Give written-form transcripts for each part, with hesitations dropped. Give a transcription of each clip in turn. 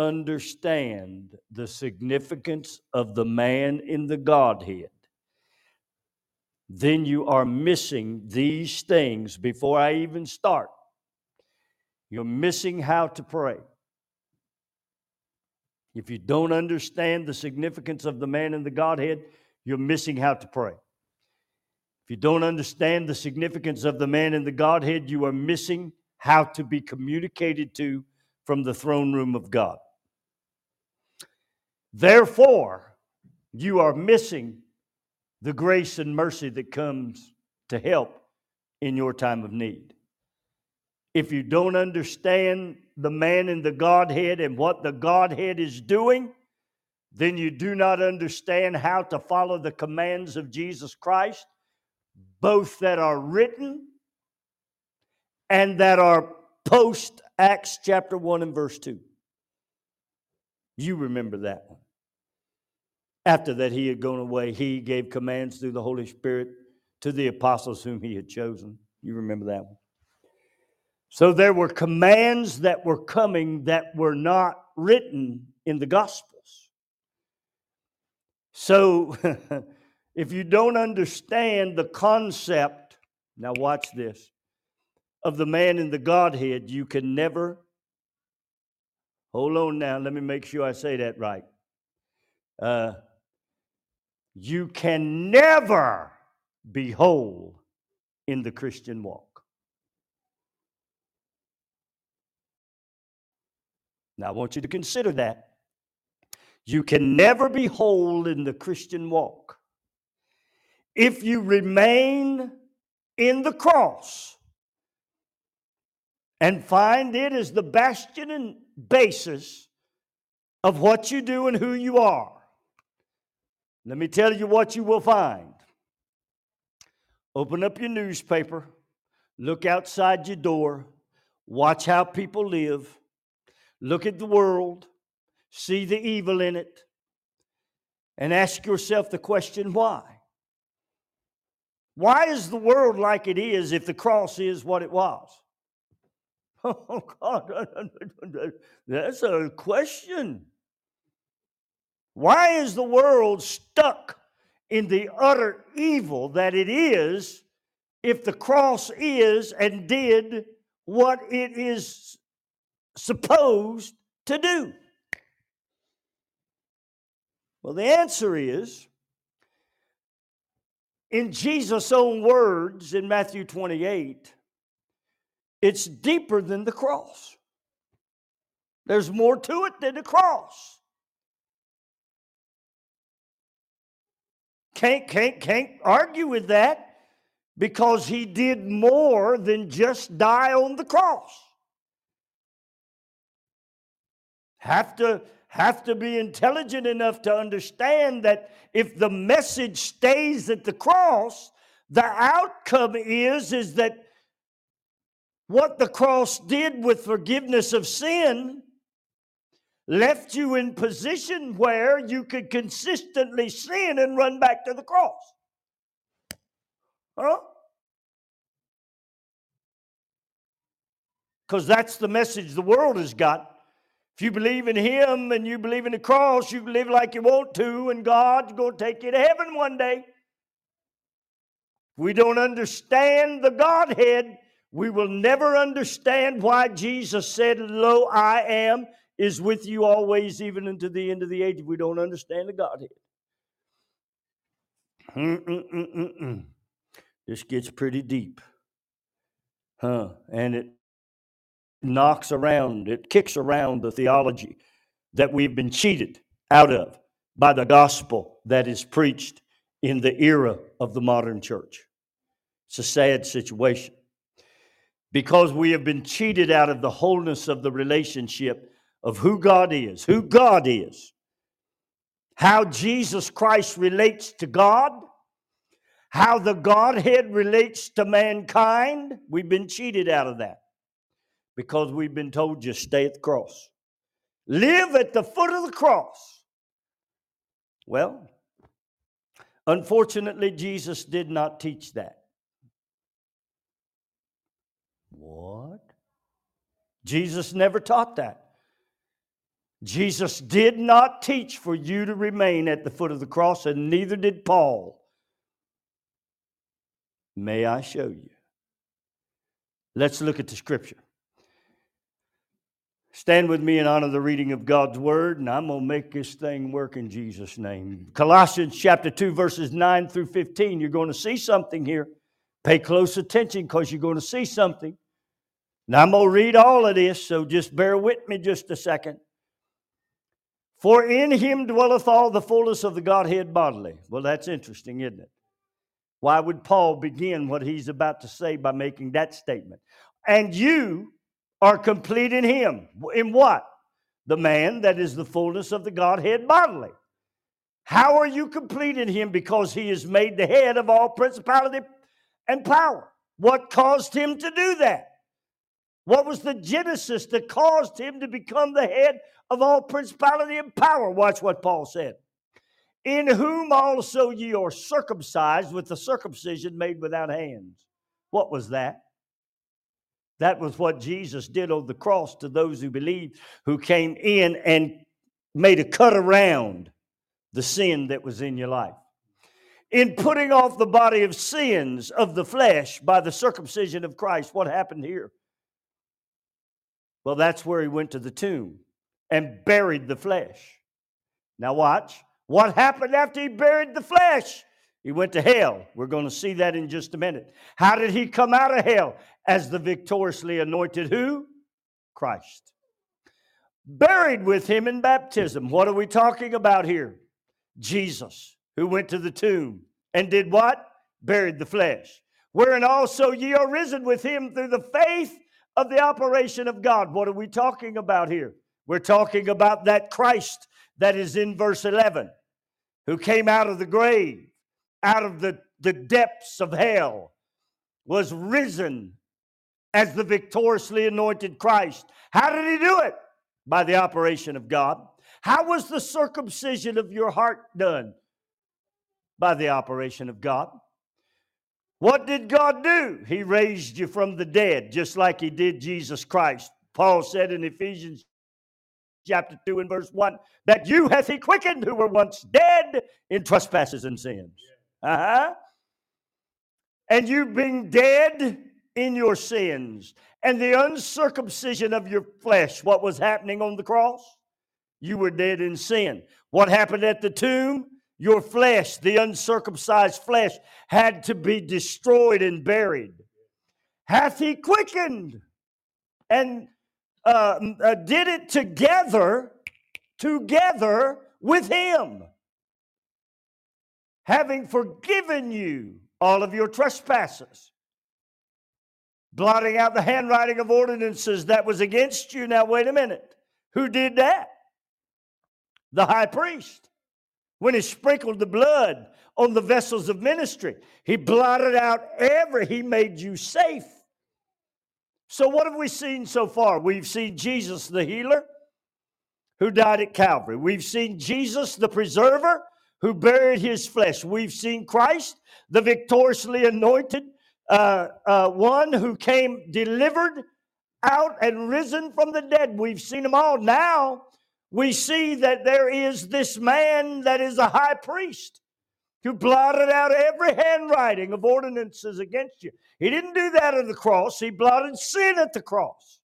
understand the significance of the man in the Godhead, then you are missing these things before I even start. You're missing how to pray. If you don't understand the significance of the man in the Godhead, you're missing how to pray. If you don't understand the significance of the man in the Godhead, you are missing how to be communicated to from the throne room of God. Therefore, you are missing the grace and mercy that comes to help in your time of need. If you don't understand the man in the Godhead and what the Godhead is doing, then you do not understand how to follow the commands of Jesus Christ, both that are written and that are post Acts chapter 1 and verse 2. You remember that one. After that he had gone away, he gave commands through the Holy Spirit to the apostles whom he had chosen. You remember that one. So there were commands that were coming that were not written in the Gospels. So if you don't understand the concept, now watch this, of the man in the Godhead, you can never, hold on now, let me make sure I say that right. You can never be whole in the Christian walk. Now, I want you to consider that. You can never be whole in the Christian walk. If you remain in the cross and find it as the bastion and basis of what you do and who you are, let me tell you what you will find. Open up your newspaper, look outside your door, watch how people live, look at the world, see the evil in it, and ask yourself the question, why? Why is the world like it is if the cross is what it was? Oh, God, that's a question. Why is the world stuck in the utter evil that it is if the cross is and did what it is supposed to do? Well, the answer is, in Jesus' own words in Matthew 28, it's deeper than the cross. There's more to it than the cross. Can't argue with that, because he did more than just die on the cross. Have to be intelligent enough to understand that if the message stays at the cross, the outcome is that what the cross did with forgiveness of sin left you in position where you could consistently sin and run back to the cross. Huh? Because that's the message the world has got. If you believe in him and you believe in the cross, you live like you want to, and God's going to take you to heaven one day. If we don't understand the Godhead, we will never understand why Jesus said, "Lo, I am," is with you always, even unto the end of the age, if we don't understand the Godhead. This gets pretty deep. Huh? And it knocks around, it kicks around the theology that we've been cheated out of by the gospel that is preached in the era of the modern church. It's a sad situation, because we have been cheated out of the wholeness of the relationship of who God is, how Jesus Christ relates to God, how the Godhead relates to mankind. We've been cheated out of that because we've been told just stay at the cross. Live at the foot of the cross. Well, unfortunately, Jesus did not teach that. What? Jesus never taught that. Jesus did not teach for you to remain at the foot of the cross, and neither did Paul. May I show you? Let's look at the scripture. Stand with me and honor the reading of God's word, and I'm going to make this thing work in Jesus' name. Colossians chapter 2, verses 9 through 15. You're going to see something here. Pay close attention, because you're going to see something. Now, I'm going to read all of this, so just bear with me just a second. For in him dwelleth all the fullness of the Godhead bodily. Well, that's interesting, isn't it? Why would Paul begin what he's about to say by making that statement? And you are complete in him. In what? The man that is the fullness of the Godhead bodily. How are you complete in him? Because he is made the head of all principality and power. What caused him to do that? What was the genesis that caused him to become the head of all principality and power? Watch what Paul said. In whom also ye are circumcised with the circumcision made without hands. What was that? That was what Jesus did on the cross to those who believed, who came in and made a cut around the sin that was in your life. In putting off the body of sins of the flesh by the circumcision of Christ, what happened here? Well, that's where he went to the tomb and buried the flesh. Now watch. What happened after he buried the flesh? He went to hell. We're going to see that in just a minute. How did he come out of hell? As the victoriously anointed who? Christ. Buried with him in baptism. What are we talking about here? Jesus, who went to the tomb and did what? Buried the flesh. Wherein also ye are risen with him through the faith of the operation of God. What are we talking about here? We're talking about that Christ that is in verse 11, who came out of the grave, out of the depths of hell, was risen as the victoriously anointed Christ. How did he do it? By the operation of God. How was the circumcision of your heart done? By the operation of God. What did God do? He raised you from the dead, just like he did Jesus Christ. Paul said in Ephesians chapter 2 and verse 1, that you hath he quickened who were once dead in trespasses and sins. And you being dead in your sins and the uncircumcision of your flesh. What was happening on the cross? You were dead in sin. What happened at the tomb? Your flesh, the uncircumcised flesh, had to be destroyed and buried. Hath he quickened and did it together with him, having forgiven you all of your trespasses, blotting out the handwriting of ordinances that was against you. Now, wait a minute. Who did that? The high priest. When he sprinkled the blood on the vessels of ministry, he blotted out he made you safe. So what have we seen so far? We've seen Jesus, the healer, who died at Calvary. We've seen Jesus, the preserver, who buried his flesh. We've seen Christ, the victoriously anointed one who came delivered out and risen from the dead. We've seen them all. Now we see that there is this man that is a high priest who blotted out every handwriting of ordinances against you. He didn't do that at the cross. He blotted sin at the cross.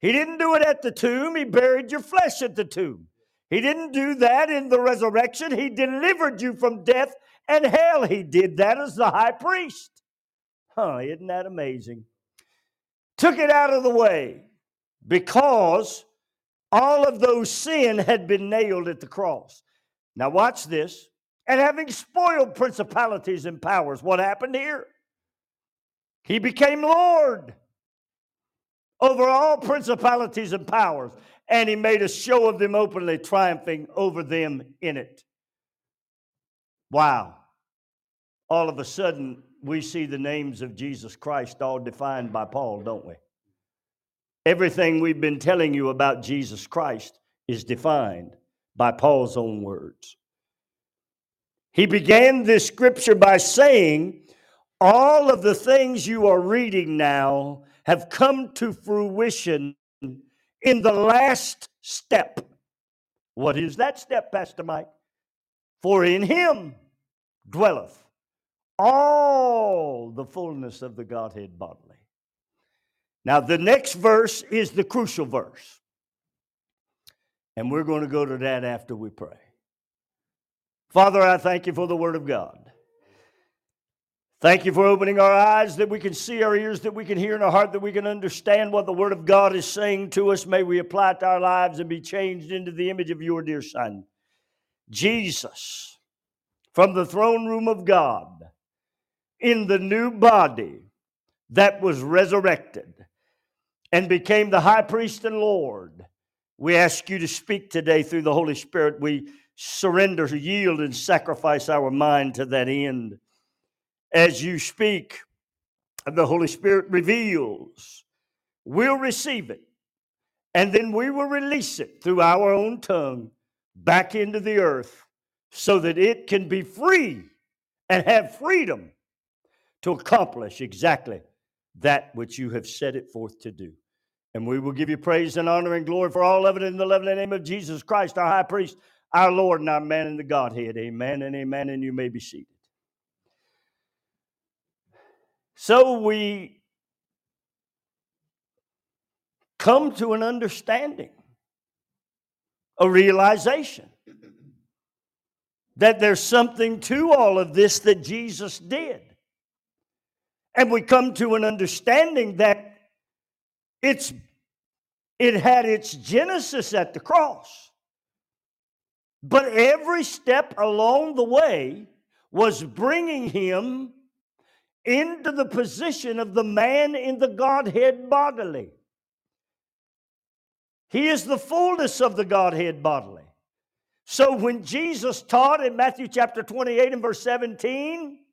He didn't do it at the tomb. He buried your flesh at the tomb. He didn't do that in the resurrection. He delivered you from death and hell. He did that as the high priest. Isn't that amazing? Took it out of the way because all of those sin had been nailed at the cross. Now watch this. And having spoiled principalities and powers, what happened here? He became Lord over all principalities and powers. And he made a show of them openly, triumphing over them in it. Wow. All of a sudden, we see the names of Jesus Christ all defined by Paul, don't we? Everything we've been telling you about Jesus Christ is defined by Paul's own words. He began this scripture by saying, all of the things you are reading now have come to fruition in the last step What is that step, Pastor Mike? For in him dwelleth all the fullness of the Godhead bodily. Now, the next verse is the crucial verse. And we're going to go to that after we pray. Father, I thank you for the Word of God. Thank you for opening our eyes that we can see, our ears that we can hear, and our heart that we can understand what the Word of God is saying to us. May we apply it to our lives and be changed into the image of your dear Son, Jesus, from the throne room of God, in the new body that was resurrected and became the high priest and Lord. We ask you to speak today through the Holy Spirit. We surrender, yield, and sacrifice our mind to that end. As you speak, the Holy Spirit reveals. We'll receive it, and then we will release it through our own tongue back into the earth so that it can be free and have freedom to accomplish exactly that which you have set it forth to do. And we will give you praise and honor and glory for all of it in the lovely name of Jesus Christ, our high priest, our Lord, and our man in the Godhead. Amen and amen, and you may be seated. So we come to an understanding, a realization that there's something to all of this that Jesus did. And we come to an understanding that it had its genesis at the cross. But every step along the way was bringing him into the position of the man in the Godhead bodily. He is the fullness of the Godhead bodily. So when Jesus taught in Matthew chapter 28 and verse 17,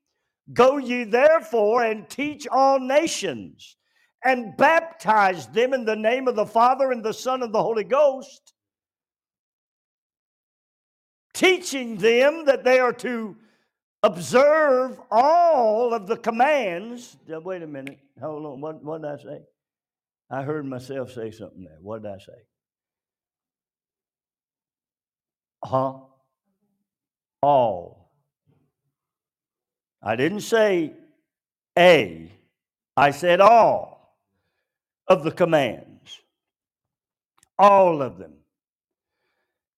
"Go ye therefore and teach all nations, and baptize them in the name of the Father and the Son and the Holy Ghost," teaching them that they are to observe all of the commands. Now, wait a minute. Hold on. What did I say? I heard myself say something there. What did I say? All. I didn't say a. I said all of the commands. All of them.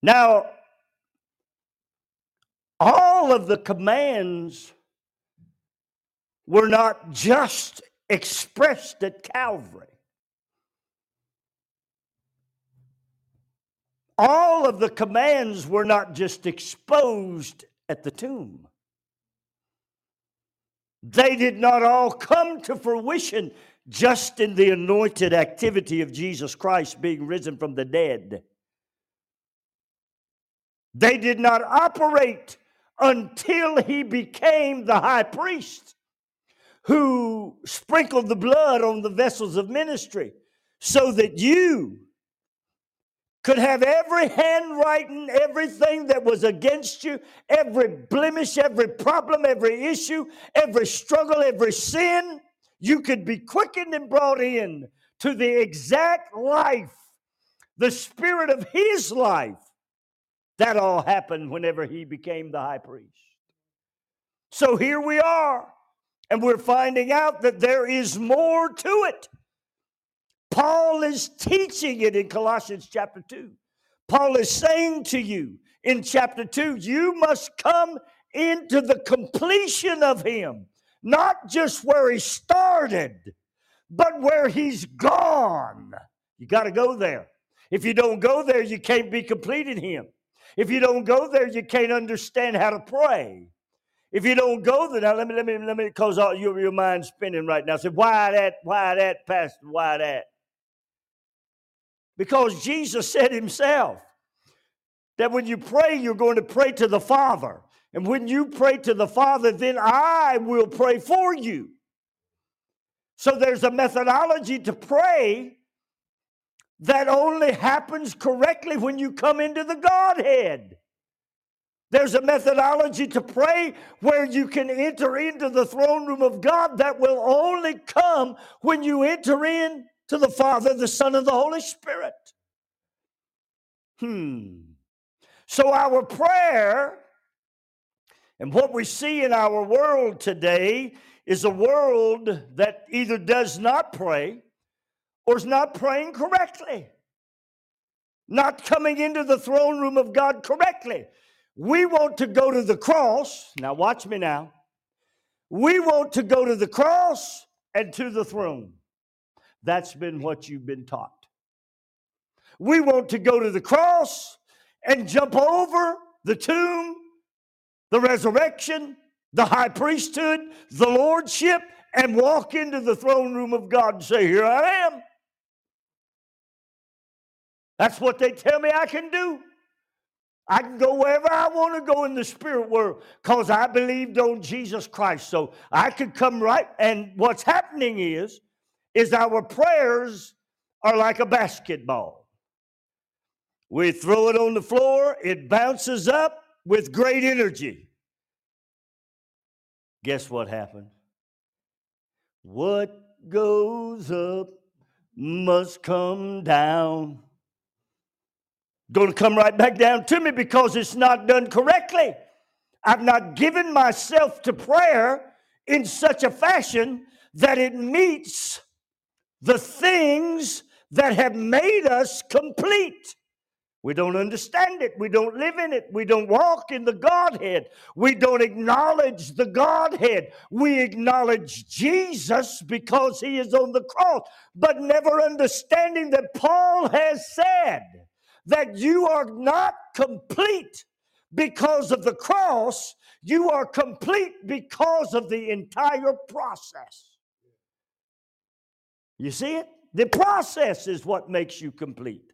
Now, all of the commands were not just expressed at Calvary. All of the commands were not just exposed at the tomb. They did not all come to fruition just in the anointed activity of Jesus Christ being risen from the dead. They did not operate until he became the high priest who sprinkled the blood on the vessels of ministry so that you could have every handwriting, everything that was against you, every blemish, every problem, every issue, every struggle, every sin. You could be quickened and brought in to the exact life, the spirit of his life. That all happened whenever he became the high priest. So here we are, and we're finding out that there is more to it. Paul is teaching it in Colossians chapter 2. Paul is saying to you in chapter 2, you must come into the completion of him, not just where he started, but where he's gone. You got to go there. If you don't go there, you can't be completed him. If you don't go there, you can't understand how to pray. If you don't go there, now let me cause all your mind spinning right now. Say, why that, Pastor? Why that? Because Jesus said himself that when you pray, you're going to pray to the Father. And when you pray to the Father, then I will pray for you. So there's a methodology to pray that only happens correctly when you come into the Godhead. There's a methodology to pray where you can enter into the throne room of God that will only come when you enter in to the Father, the Son, and the Holy Spirit. So our prayer, and what we see in our world today, is a world that either does not pray or is not praying correctly, not coming into the throne room of God correctly. We want to go to the cross. Now watch me now. We want to go to the cross and to the throne. That's been what you've been taught. We want to go to the cross and jump over the tomb, the resurrection, the high priesthood, the lordship, and walk into the throne room of God and say, "Here I am." That's what they tell me I can do. I can go wherever I want to go in the spirit world because I believed on Jesus Christ. So I could come right, and what's happening is our prayers are like a basketball. We throw it on the floor, it bounces up with great energy. Guess what happened? What goes up must come down. Going to come right back down to me because it's not done correctly. I've not given myself to prayer in such a fashion that it meets the things that have made us complete. We don't understand it. We don't live in it. We don't walk in the Godhead. We don't acknowledge the Godhead. We acknowledge Jesus because he is on the cross, but never understanding that Paul has said that you are not complete because of the cross. You are complete because of the entire process. You see it? The process is what makes you complete.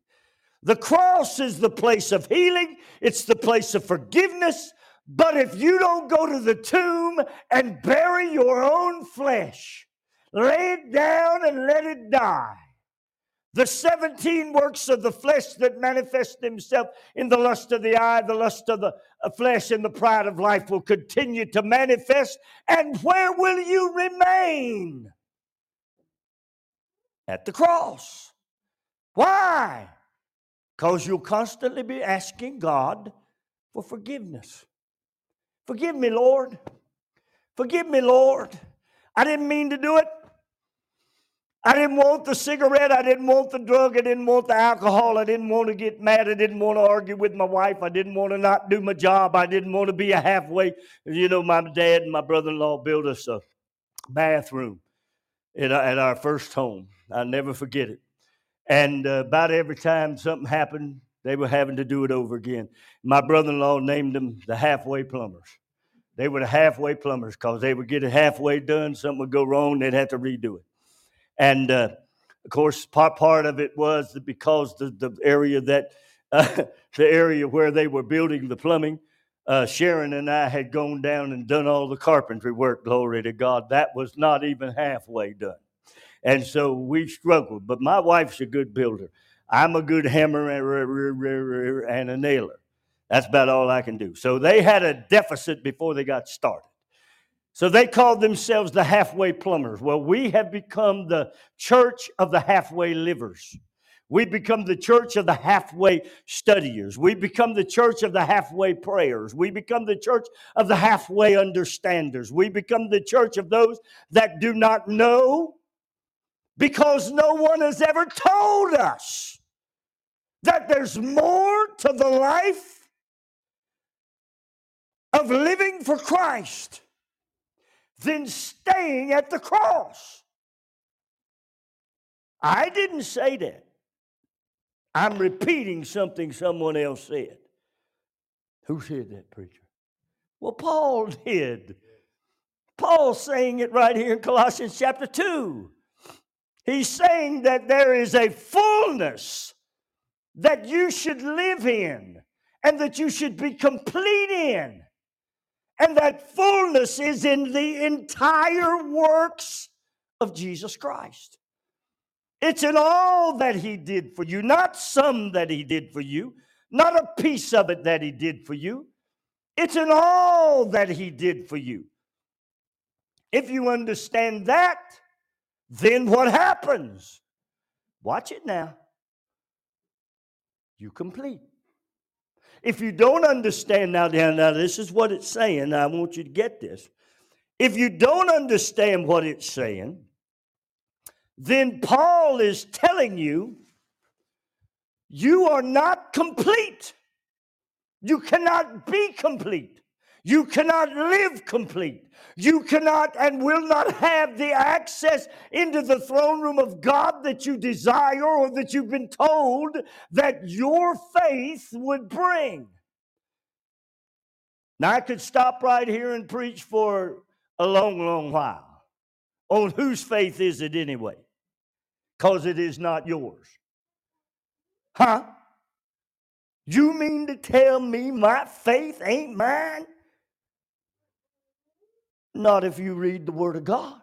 The cross is the place of healing. It's the place of forgiveness. But if you don't go to the tomb and bury your own flesh, lay it down and let it die. The 17 works of the flesh that manifest themselves in the lust of the eye, the lust of the flesh, and the pride of life will continue to manifest. And where will you remain? At the cross. Why? Because you'll constantly be asking God for forgiveness. Forgive me, Lord. Forgive me, Lord. I didn't mean to do it. I didn't want the cigarette. I didn't want the drug. I didn't want the alcohol. I didn't want to get mad. I didn't want to argue with my wife. I didn't want to not do my job. I didn't want to be a halfway. You know, my dad and my brother-in-law built us a bathroom at our first home. I'll never forget it. And about every time something happened, they were having to do it over again. My brother-in-law named them the halfway plumbers. They were the halfway plumbers because they would get it halfway done. Something would go wrong. They'd have to redo it. And, of course, part of it was that because the area where they were building the plumbing, Sharon and I had gone down and done all the carpentry work, glory to God. That was not even halfway done. And so we struggled. But my wife's a good builder. I'm a good hammer and a nailer. That's about all I can do. So they had a deficit before they got started. So they called themselves the halfway plumbers. Well, we have become the church of the halfway livers. We become the church of the halfway studiers. We become the church of the halfway prayers. We become the church of the halfway understanders. We become the church of those that do not know, because no one has ever told us that there's more to the life of living for Christ than staying at the cross. I didn't say that. I'm repeating something someone else said. Who said that, preacher? Well, Paul did. Paul's saying it right here in Colossians chapter 2. He's saying that there is a fullness that you should live in and that you should be complete in. And that fullness is in the entire works of Jesus Christ. It's in all that he did for you, not some that he did for you, not a piece of it that he did for you. It's in all that he did for you. If you understand that, then what happens? Watch it now. You complete. If you don't understand, now, this is what it's saying. I want you to get this. If you don't understand what it's saying, then Paul is telling you, you are not complete. You cannot be complete. You cannot live complete. You cannot and will not have the access into the throne room of God that you desire or that you've been told that your faith would bring. Now, I could stop right here and preach for a long, long while on whose faith is it anyway, because it is not yours. Huh? You mean to tell me my faith ain't mine? Not if you read the Word of God.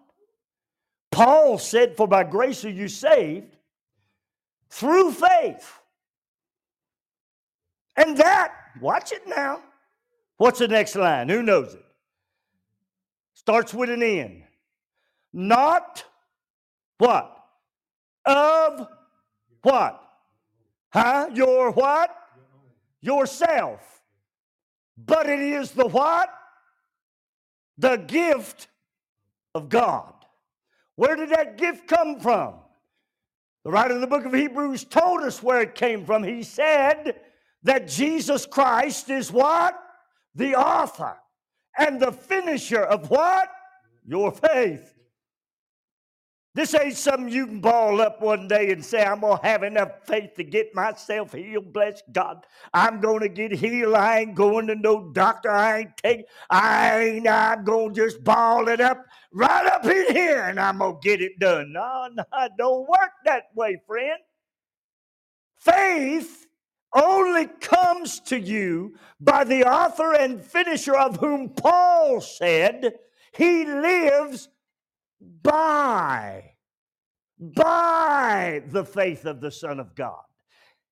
Paul said, "For by grace are you saved through faith." And that, watch it now. What's the next line? Who knows it? Starts with an N. Not what? Of what? Huh? Your what? Yourself. But it is the what? The gift of God. Where did that gift come from? The writer of the book of Hebrews told us where it came from. He said that Jesus Christ is what? The author and the finisher of what? Your faith. This ain't something you can ball up one day and say, I'm going to have enough faith to get myself healed, bless God. I'm going to get healed. I ain't going to no doctor. I'm going to just ball it up right up in here and I'm going to get it done. No, it don't work that way, friend. Faith only comes to you by the author and finisher of whom Paul said he lives by the faith of the Son of God.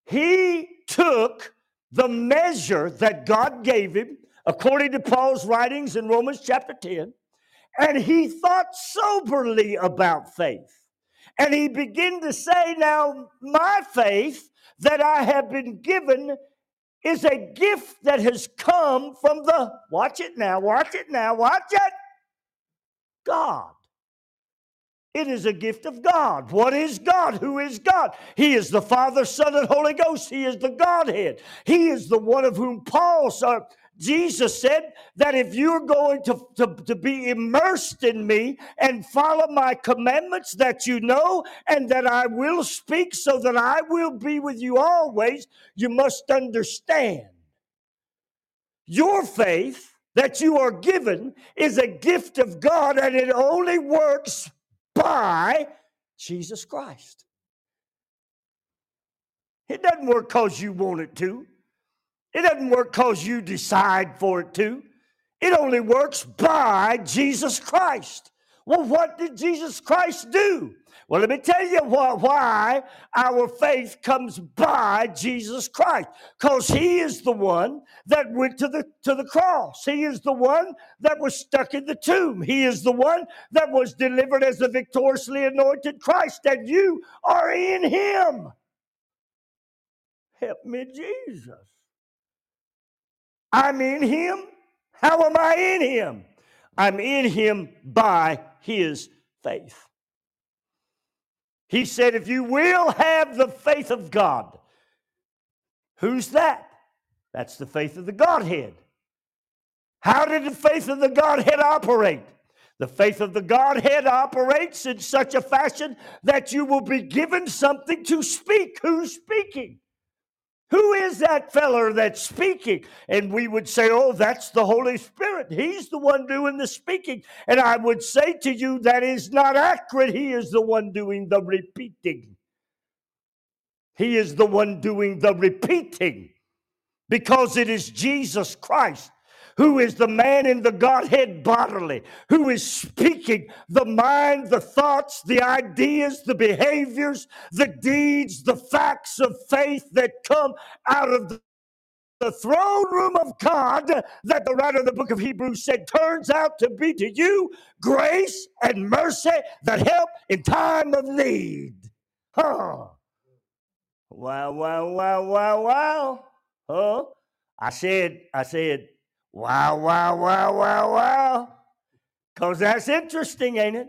He took the measure that God gave him, according to Paul's writings in Romans chapter 10, and he thought soberly about faith. And he began to say, now, my faith that I have been given is a gift that has come from the, watch it, God. It is a gift of God. What is God? Who is God? He is the Father, Son, and Holy Ghost. He is the Godhead. He is the one of whom Jesus said that if you're going to be immersed in me and follow my commandments that you know and that I will speak so that I will be with you always, you must understand your faith that you are given is a gift of God and it only works by Jesus Christ. It doesn't work because you want it to. It doesn't work because you decide for it to. It only works by Jesus Christ. Well, what did Jesus Christ do? Well, let me tell you why our faith comes by Jesus Christ. Because he is the one that went to the cross. He is the one that was stuck in the tomb. He is the one that was delivered as the victoriously anointed Christ. And you are in him. Help me, Jesus. I'm in him. How am I in him? I'm in him by his faith. He said, if you will have the faith of God, who's that? That's the faith of the Godhead. How did the faith of the Godhead operate? The faith of the Godhead operates in such a fashion that you will be given something to speak. Who's speaking? Who is that feller that's speaking? And we would say, oh, that's the Holy Spirit. He's the one doing the speaking. And I would say to you, that is not accurate. He is the one doing the repeating. He is the one doing the repeating. Because it is Jesus Christ, who is the man in the Godhead bodily, who is speaking the mind, the thoughts, the ideas, the behaviors, the deeds, the facts of faith that come out of the throne room of God that the writer of the book of Hebrews said turns out to be to you grace and mercy that help in time of need. Huh. Wow, wow, wow, wow, wow. Huh? I said, wow. Because that's interesting, ain't it?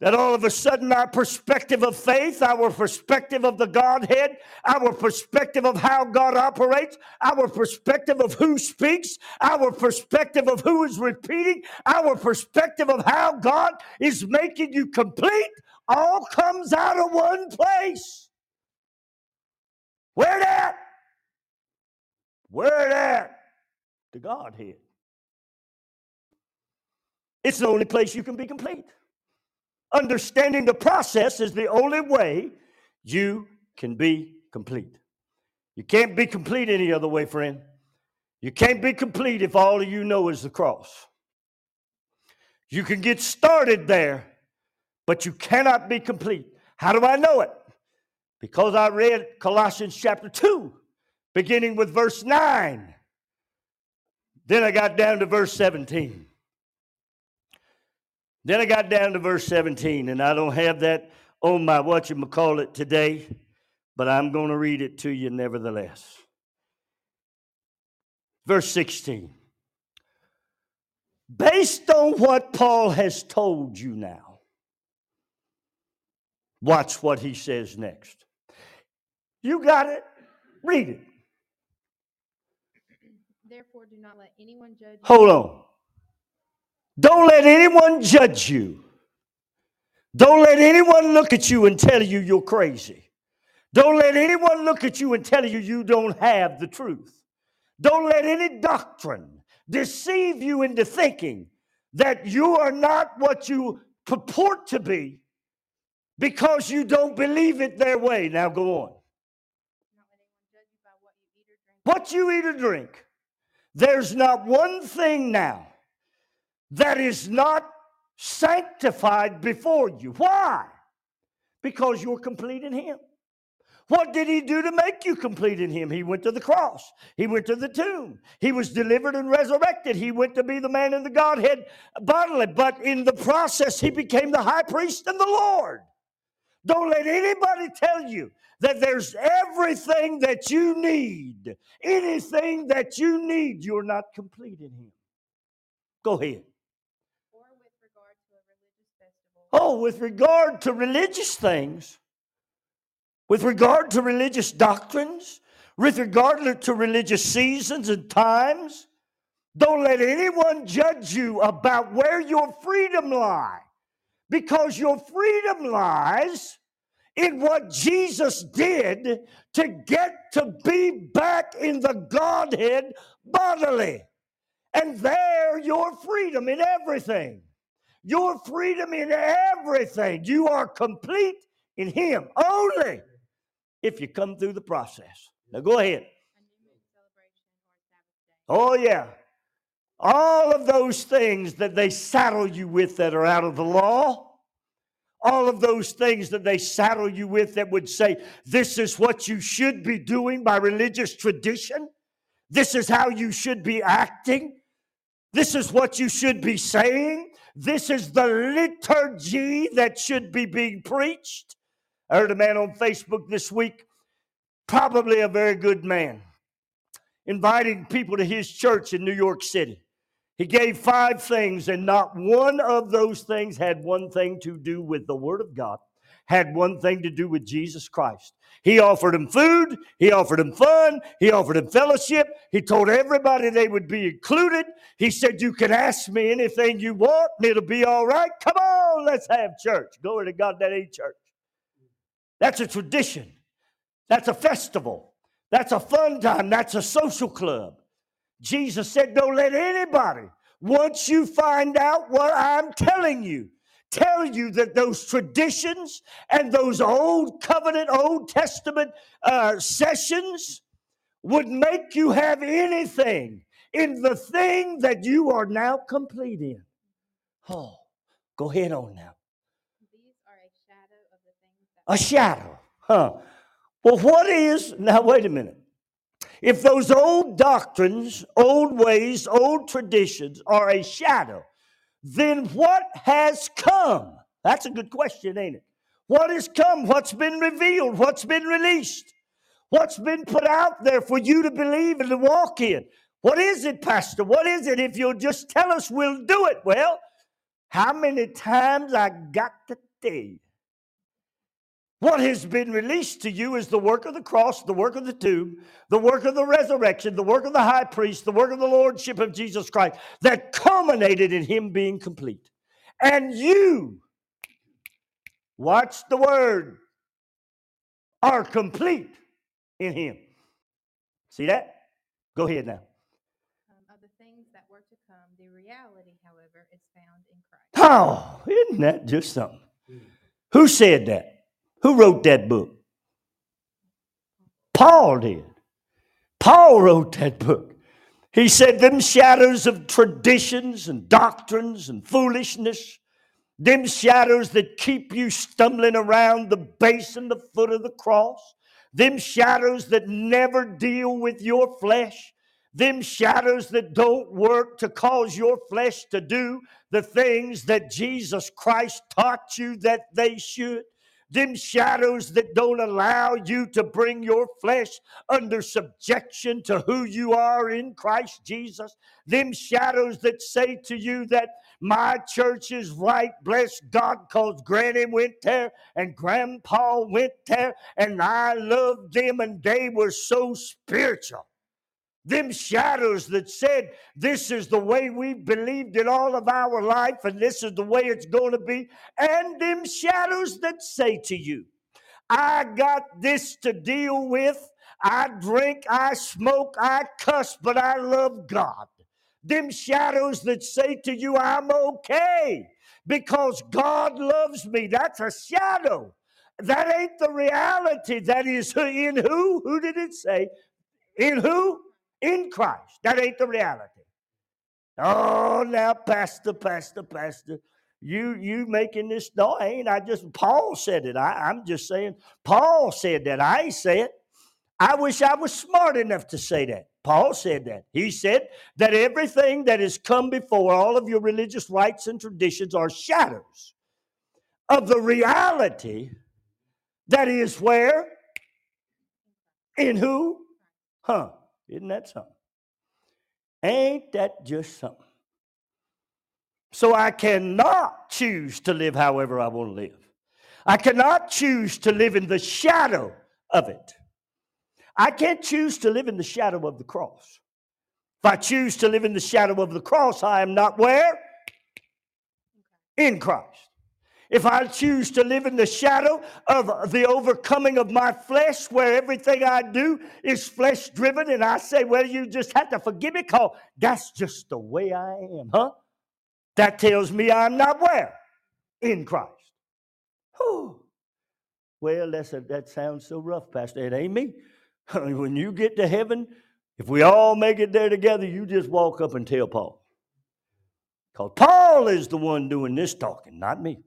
That all of a sudden our perspective of faith, our perspective of the Godhead, our perspective of how God operates, our perspective of who speaks, our perspective of who is repeating, our perspective of how God is making you complete, all comes out of one place. Where that? Where that? The Godhead. It's the only place you can be complete. Understanding the process is the only way you can be complete. You can't be complete any other way, friend. You can't be complete if all you know is the cross. You can get started there, but you cannot be complete. How do I know it? Because I read Colossians chapter 2, beginning with verse 9. Then I got down to verse 17. And I don't have that on my whatchamacallit today, but I'm going to read it to you nevertheless. Verse 16. Based on what Paul has told you now, watch what he says next. You got it. Read it. Therefore, do not let anyone judge you. Hold on. Don't let anyone judge you. Don't let anyone look at you and tell you you're crazy. Don't let anyone look at you and tell you you don't have the truth. Don't let any doctrine deceive you into thinking that you are not what you purport to be because you don't believe it their way. Now go on. What you eat or drink. There's not one thing now that is not sanctified before you. Why? Because you're complete in him. What did he do to make you complete in him? He went to the cross. He went to the tomb. He was delivered and resurrected. He went to be the man in the Godhead bodily. But in the process, he became the high priest and the Lord. Don't let anybody tell you that there's everything that you need. Anything that you need, you're not complete in him. Go ahead. With regard to religious things, with regard to religious doctrines, with regard to religious seasons and times, don't let anyone judge you about where your freedom lies, because your freedom lies in what Jesus did to get to be back in the Godhead bodily. And there, your freedom in everything. Your freedom in everything. You are complete in him only if you come through the process. Now go ahead. Oh, yeah. All of those things that they saddle you with that are out of the law. All of those things that they saddle you with that would say, this is what you should be doing by religious tradition. This is how you should be acting. This is what you should be saying. This is the liturgy that should be being preached. I heard a man on Facebook this week, probably a very good man, inviting people to his church in New York City. He gave 5 things, and not one of those things had one thing to do with the Word of God, had one thing to do with Jesus Christ. He offered them food. He offered them fun. He offered them fellowship. He told everybody they would be included. He said, you can ask me anything you want, and it'll be all right. Come on, let's have church. Glory to God, that ain't church. That's a tradition. That's a festival. That's a fun time. That's a social club. Jesus said, don't let anybody, once you find out what I'm telling you, tell you that those traditions and those old covenant, Old Testament sessions would make you have anything in the thing that you are now complete in. Oh, go ahead on now. These are a shadow of the things that... A shadow, huh? Well, what is... Now, wait a minute. If those old doctrines, old ways, old traditions are a shadow, then what has come? That's a good question, ain't it? What has come? What's been revealed? What's been released? What's been put out there for you to believe and to walk in? What is it, Pastor? What is it? If you'll just tell us, we'll do it. Well, how many times I got to tell you? What has been released to you is the work of the cross, the work of the tomb, the work of the resurrection, the work of the high priest, the work of the lordship of Jesus Christ that culminated in him being complete. And you, watch the word, are complete in him. See that? Go ahead now. Of the things that were to come, the reality, however, is found in Christ. Oh, isn't that just something? Who said that? Who wrote that book? Paul did. Paul wrote that book. He said them shadows of traditions and doctrines and foolishness, them shadows that keep you stumbling around the base and the foot of the cross, them shadows that never deal with your flesh, them shadows that don't work to cause your flesh to do the things that Jesus Christ taught you that they should. Them shadows that don't allow you to bring your flesh under subjection to who you are in Christ Jesus. Them shadows that say to you that my church is right, bless God, because Granny went there and Grandpa went there and I loved them and they were so spiritual. Them shadows that said, this is the way we believed in all of our life and this is the way it's going to be. And them shadows that say to you, I got this to deal with. I drink, I smoke, I cuss, but I love God. Them shadows that say to you, I'm okay because God loves me. That's a shadow. That ain't the reality. That is in who? Who did it say? In who? In Christ. That ain't the reality. Oh, now, Pastor, you making this, no, I ain't. Paul said it. I'm just saying, Paul said that. I ain't say it. I wish I was smart enough to say that. Paul said that. He said that everything that has come before, all of your religious rites and traditions are shadows of the reality that is where? In who? Huh? Isn't that something? Ain't that just something? So I cannot choose to live however I want to live. I cannot choose to live in the shadow of it. I can't choose to live in the shadow of the cross. If I choose to live in the shadow of the cross, I am not where? In Christ. If I choose to live in the shadow of the overcoming of my flesh, where everything I do is flesh-driven, and I say, well, you just have to forgive me, because that's just the way I am, huh? That tells me I'm not where? In Christ. Whew. Well, that sounds so rough, Pastor. It ain't me. When you get to heaven, if we all make it there together, you just walk up and tell Paul. Because Paul is the one doing this talking, not me.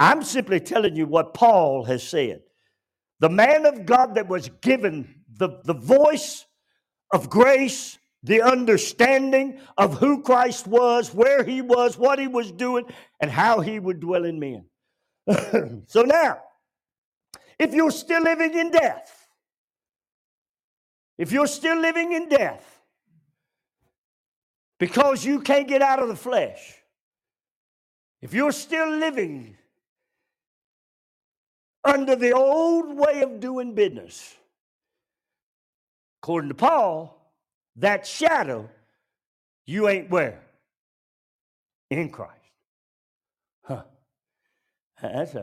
I'm simply telling you what Paul has said. The man of God that was given the voice of grace, the understanding of who Christ was, where he was, what he was doing, and how he would dwell in men. So now, if you're still living in death, because you can't get out of the flesh, if you're still living under the old way of doing business, according to Paul, that shadow, you ain't where? In Christ. Huh. That's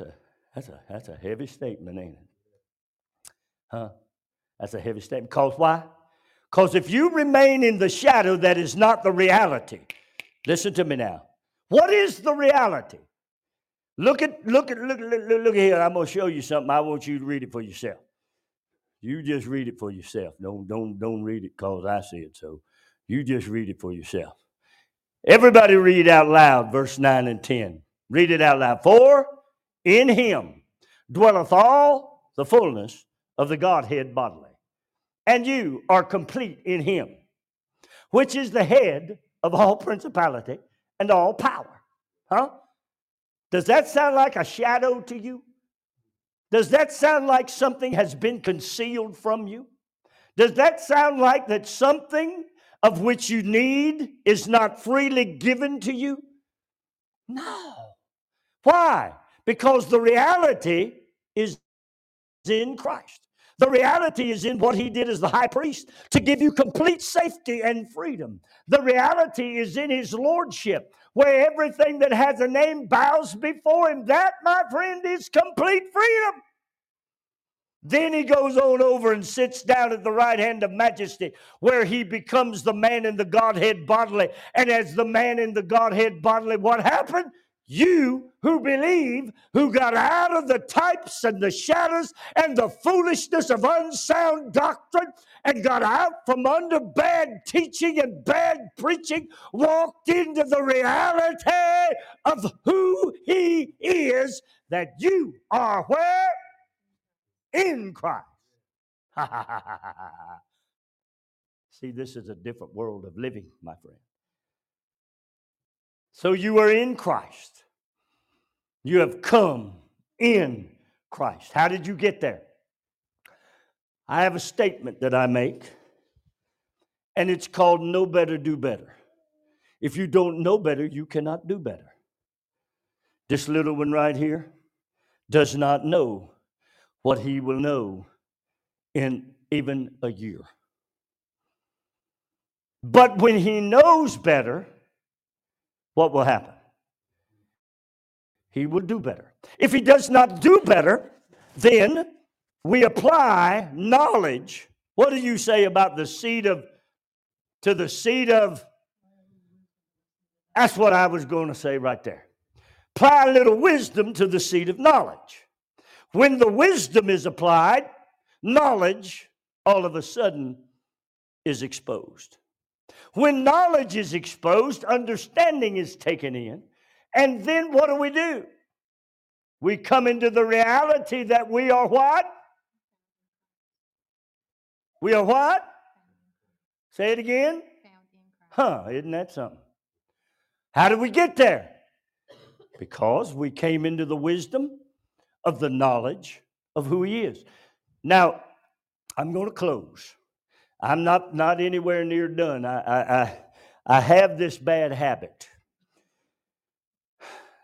a heavy statement, ain't it? Huh? That's a heavy statement. Cause why? Because if you remain in the shadow, that is not the reality. Listen to me now. What is the reality? Look here. I'm going to show you something. I want you to read it for yourself. You just read it for yourself. Don't read it because I said so. You just read it for yourself. Everybody read out loud verse 9 and 10. Read it out loud. For in him dwelleth all the fullness of the Godhead bodily, and you are complete in him, which is the head of all principality and all power. Huh? Does that sound like a shadow to you? Does that sound like something has been concealed from you? Does that sound like that something of which you need is not freely given to you? No. Why? Because the reality is in Christ. The reality is in what he did as the high priest to give you complete safety and freedom. The reality is in his lordship, where everything that has a name bows before him. That, my friend, is complete freedom. Then he goes on over and sits down at the right hand of majesty, where he becomes the man in the Godhead bodily. And as the man in the Godhead bodily, what happened? You who believe, who got out of the types and the shadows and the foolishness of unsound doctrine and got out from under bad teaching and bad preaching, walked into the reality of who he is, that you are where? In Christ. See, this is a different world of living, my friend. So you are in Christ. You have come in Christ. How did you get there? I have a statement that I make, and it's called know better, do better. If you don't know better, you cannot do better. This little one right here does not know what he will know in even a year. But when he knows better, what will happen? He will do better. If he does not do better, then we apply knowledge. What do you say about the seed of? That's what I was going to say right there. Apply a little wisdom to the seed of knowledge. When the wisdom is applied, knowledge all of a sudden is exposed. When knowledge is exposed, understanding is taken in. And then what do? We come into the reality that we are what? We are what? Say it again. Isn't that something? How did we get there? Because we came into the wisdom of the knowledge of who he is. Now, I'm going to close. I'm not anywhere near done. I have this bad habit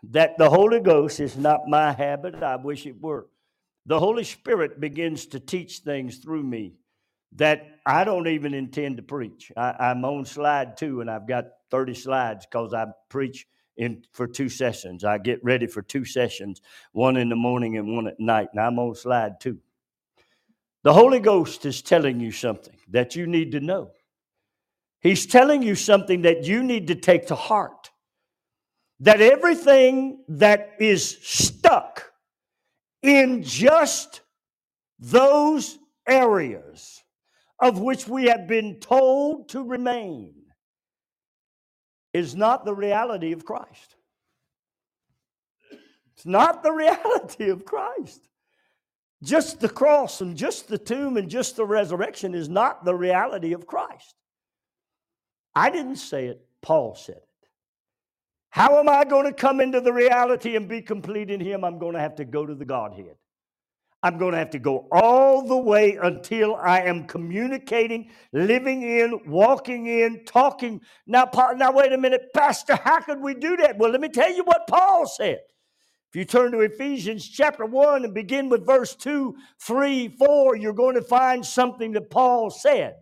that the Holy Ghost is not my habit. I wish it were. The Holy Spirit begins to teach things through me that I don't even intend to preach. I'm on slide 2, and I've got 30 slides because I preach for 2 sessions. I get ready for 2 sessions, one in the morning and one at night, and I'm on slide 2. The Holy Ghost is telling you something that you need to know. He's telling you something that you need to take to heart. That everything that is stuck in just those areas of which we have been told to remain is not the reality of Christ. It's not the reality of Christ. Just the cross and just the tomb and just the resurrection is not the reality of Christ. I didn't say it. Paul said it. How am I going to come into the reality and be complete in him? I'm going to have to go to the Godhead. I'm going to have to go all the way until I am communicating, living in, walking in, talking. Now, wait a minute, Pastor, how could we do that? Well, let me tell you what Paul said. If you turn to Ephesians chapter 1 and begin with verse 2, 3, 4, you're going to find something that Paul said.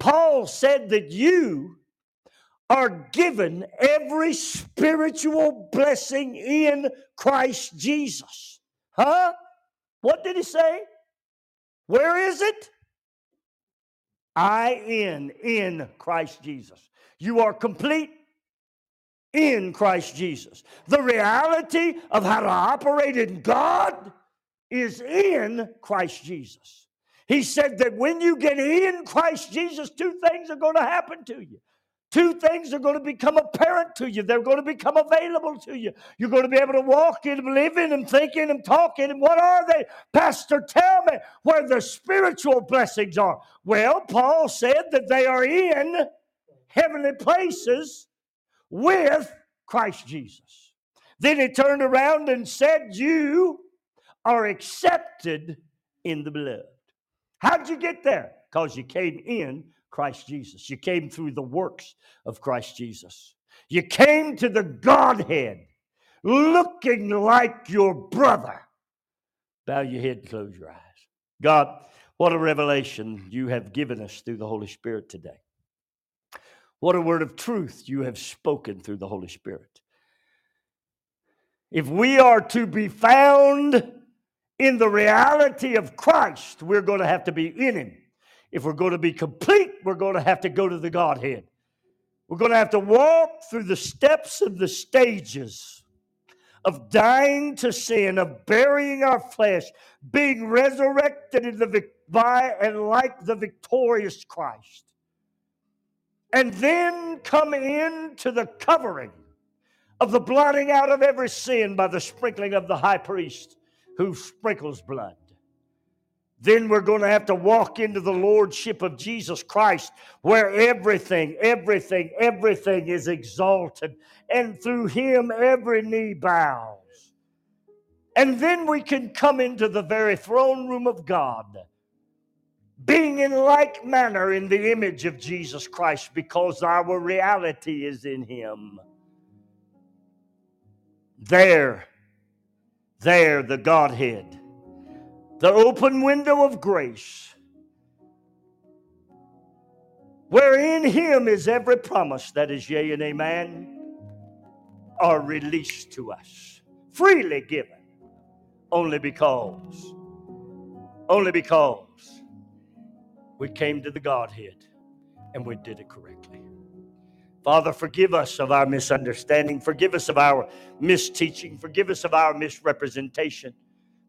Paul said that you are given every spiritual blessing in Christ Jesus. What did he say? Where is it? In Christ Jesus. You are complete. In Christ Jesus. The reality of how to operate in God is in Christ Jesus. He said that when you get in Christ Jesus, 2 things are going to happen to you. 2 things are going to become apparent to you. They're going to become available to you. You're going to be able to walk in and live in and think in and talk in. And what are they? Pastor, tell me where the spiritual blessings are. Well, Paul said that they are in heavenly places with Christ Jesus. Then he turned around and said, you are accepted in the beloved. How'd you get there? Because you came in Christ Jesus. You came through the works of Christ Jesus. You came to the Godhead looking like your brother. Bow your head and close your eyes. God, what a revelation you have given us through the Holy Spirit today. What a word of truth you have spoken through the Holy Spirit. If we are to be found in the reality of Christ, we're going to have to be in Him. If we're going to be complete, we're going to have to go to the Godhead. We're going to have to walk through the steps of the stages of dying to sin, of burying our flesh, being resurrected by and like the victorious Christ. And then come into the covering of the blotting out of every sin by the sprinkling of the high priest who sprinkles blood. Then we're going to have to walk into the lordship of Jesus Christ, where everything is exalted. And through Him, every knee bows. And then we can come into the very throne room of God, being in like manner in the image of Jesus Christ, because our reality is in Him. There, the Godhead, the open window of grace, where in Him is every promise that is yea and amen, are released to us, freely given, only because we came to the Godhead and we did it correctly. Father, forgive us of our misunderstanding. Forgive us of our misteaching. Forgive us of our misrepresentation.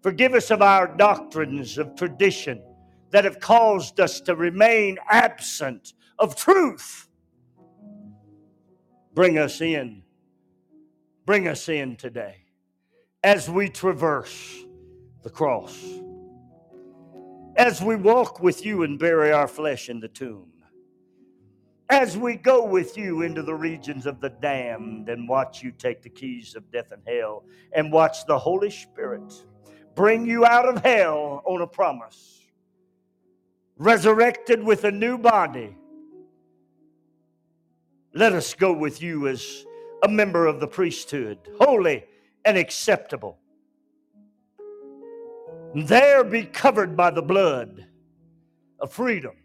Forgive us of our doctrines of tradition that have caused us to remain absent of truth. Bring us in. Bring us in today as we traverse the cross, as we walk with you and bury our flesh in the tomb, as we go with you into the regions of the damned and watch you take the keys of death and hell and watch the Holy Spirit bring you out of hell on a promise, resurrected with a new body. Let us go with you as a member of the priesthood, holy and acceptable. There be covered by the blood of freedom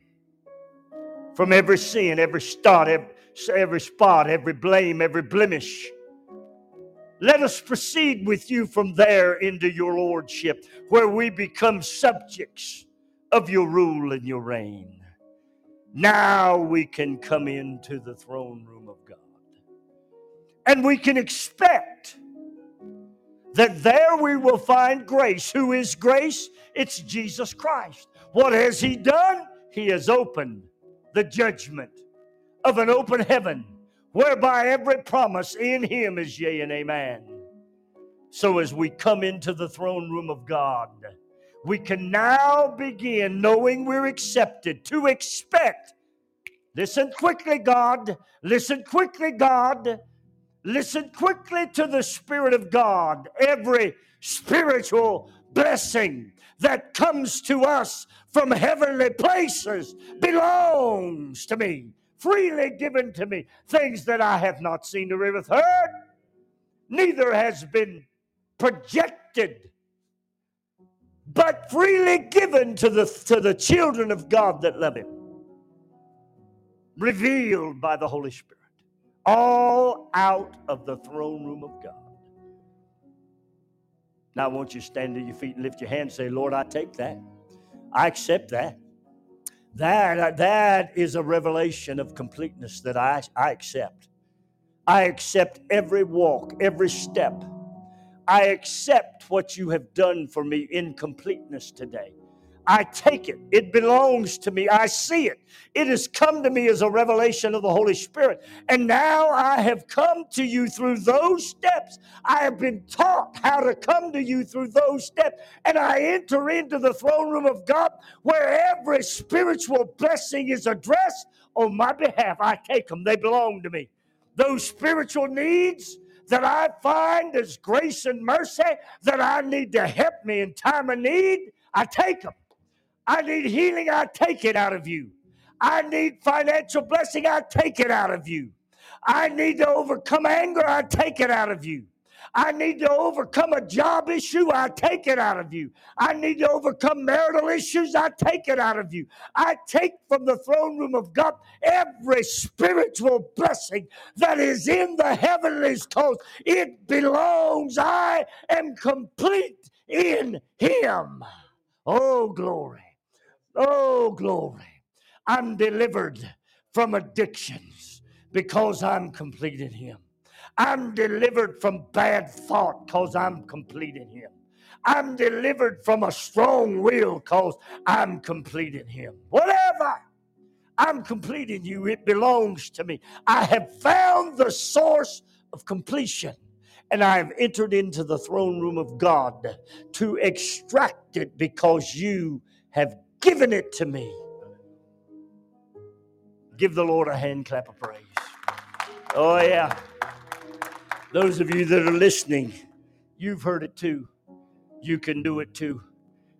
from every sin, every spot, every blame, every blemish. Let us proceed with you from there into your lordship, where we become subjects of your rule and your reign. Now we can come into the throne room of God. And we can expect that there we will find grace. Who is grace? It's Jesus Christ. What has He done? He has opened the judgment of an open heaven, whereby every promise in Him is yea and amen. So as we come into the throne room of God, we can now begin, knowing we're accepted, to expect. Listen quickly, God. Listen quickly to the Spirit of God. Every spiritual blessing that comes to us from heavenly places belongs to me, freely given to me. Things that I have not seen or ever heard, neither has been projected, but freely given to the children of God that love Him, revealed by the Holy Spirit, all out of the throne room of God. Now I want you to stand to your feet and lift your hand and say, Lord, I take that. I accept that. That is a revelation of completeness that I accept. I accept every walk, every step. I accept what you have done for me in completeness today. I take it. It belongs to me. I see it. It has come to me as a revelation of the Holy Spirit. And now I have come to you through those steps. I have been taught how to come to you through those steps. And I enter into the throne room of God, where every spiritual blessing is addressed on my behalf. I take them. They belong to me. Those spiritual needs that I find is grace and mercy that I need to help me in time of need, I take them. I need healing, I take it out of you. I need financial blessing, I take it out of you. I need to overcome anger, I take it out of you. I need to overcome a job issue, I take it out of you. I need to overcome marital issues, I take it out of you. I take from the throne room of God every spiritual blessing that is in the heavenly coast. It belongs. I am complete in Him. Oh, glory. Oh, glory. I'm delivered from addictions because I'm complete in Him. I'm delivered from bad thought because I'm complete in Him. I'm delivered from a strong will because I'm complete in Him. Whatever, I'm complete in you. It belongs to me. I have found the source of completion, and I have entered into the throne room of God to extract it because you have given it to me. Give the Lord a hand clap of praise. Oh, yeah. Those of you that are listening, you've heard it too. You can do it too.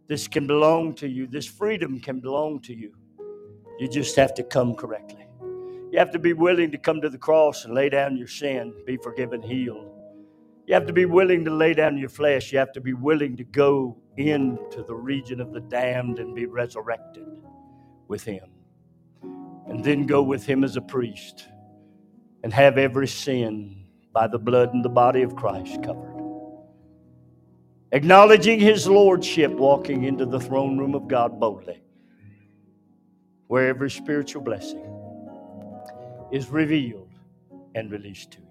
This can belong to you. This freedom can belong to you. You just have to come correctly. You have to be willing to come to the cross and lay down your sin, be forgiven, healed. You have to be willing to lay down your flesh. You have to be willing to go into the region of the damned and be resurrected with Him. And then go with Him as a priest and have every sin by the blood and the body of Christ covered. Acknowledging His Lordship, walking into the throne room of God boldly, where every spiritual blessing is revealed and released to you.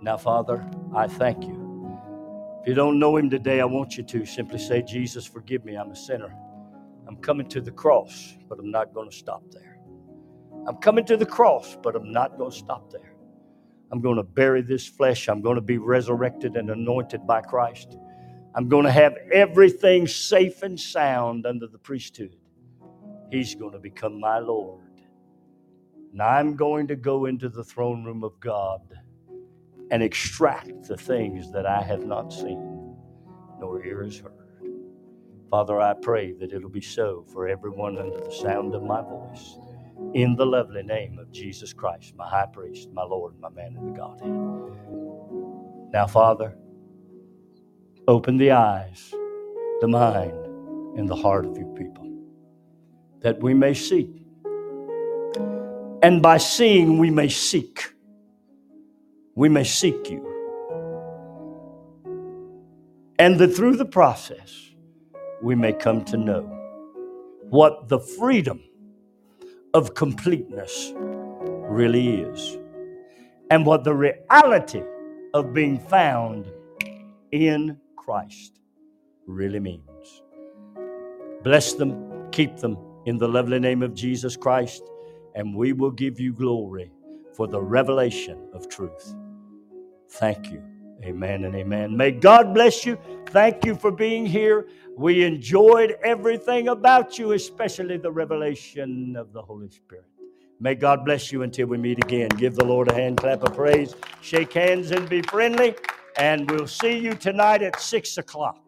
Now, Father, I thank You. If you don't know Him today, I want you to simply say, Jesus, forgive me, I'm a sinner. I'm coming to the cross, but I'm not going to stop there. I'm coming to the cross, but I'm not going to stop there. I'm going to bury this flesh. I'm going to be resurrected and anointed by Christ. I'm going to have everything safe and sound under the priesthood. He's going to become my Lord. And I'm going to go into the throne room of God and extract the things that I have not seen, nor ear has heard. Father, I pray that it'll be so for everyone under the sound of my voice. In the lovely name of Jesus Christ, my high priest, my Lord, my man in the Godhead. Now, Father, open the eyes, the mind, and the heart of Your people, that we may see. And by seeing, we may seek. We may seek You. And that through the process, we may come to know what the freedom of completeness really is, and what the reality of being found in Christ really means. Bless them, keep them in the lovely name of Jesus Christ, and we will give You glory for the revelation of truth. Thank You. Amen and amen. May God bless you. Thank you for being here. We enjoyed everything about you, especially the revelation of the Holy Spirit. May God bless you until we meet again. Give the Lord a hand clap of praise. Shake hands and be friendly. And we'll see you tonight at 6 o'clock.